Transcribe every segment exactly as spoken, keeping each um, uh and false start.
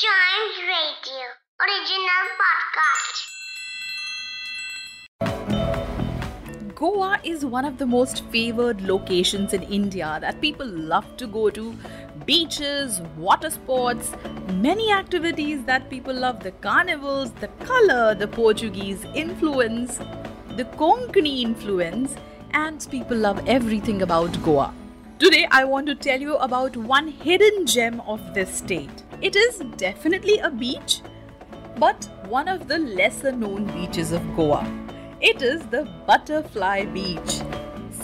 James Radio original podcast. Goa is one of the most favoured locations in India that people love to go to. Beaches, water sports, many activities that people love. The carnivals, the colour, the Portuguese influence, the Konkani influence, and people love everything about Goa. Today I want to tell you about one hidden gem of this state. It is definitely a beach, but one of the lesser known beaches of Goa. It is the Butterfly Beach,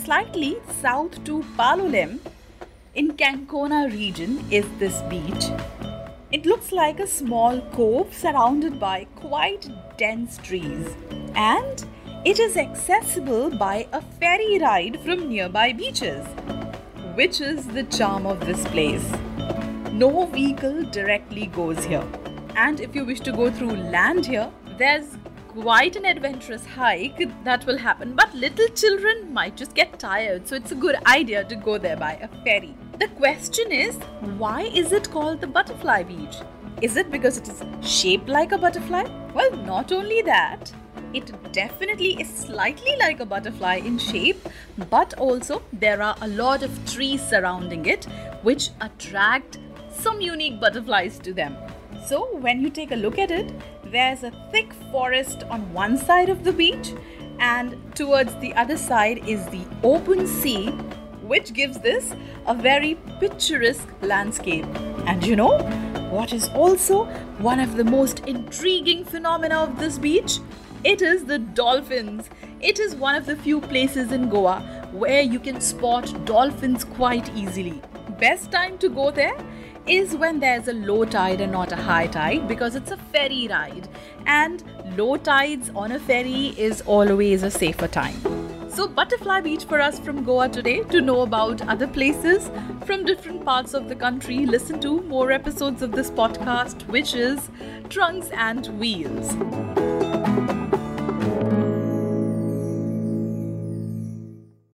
slightly south to Palolem in Cancona region is this beach. It looks like a small cove surrounded by quite dense trees, and it is accessible by a ferry ride from nearby beaches, which is the charm of this place. No vehicle directly goes here, and if you wish to go through land here, there's quite an adventurous hike that will happen, but little children might just get tired, so it's a good idea to go there by a ferry. The question is, why is it called the Butterfly Beach? Is it because it is shaped like a butterfly? Well, not only that, it definitely is slightly like a butterfly in shape, but also there are a lot of trees surrounding it which attract some unique butterflies to them. So when you take a look at it, there's a thick forest on one side of the beach, and towards the other side is the open sea, which gives this a very picturesque landscape. And you know what is also one of the most intriguing phenomena of this beach? It is the dolphins. It is one of the few places in Goa where you can spot dolphins quite easily. Best time to go there is when there's a low tide and not a high tide, because it's a ferry ride, and low tides on a ferry is always a safer time. So Butterfly Beach for us from Goa today. To know about other places from different parts of the country, listen to more episodes of this podcast, which is Trunks and Wheels.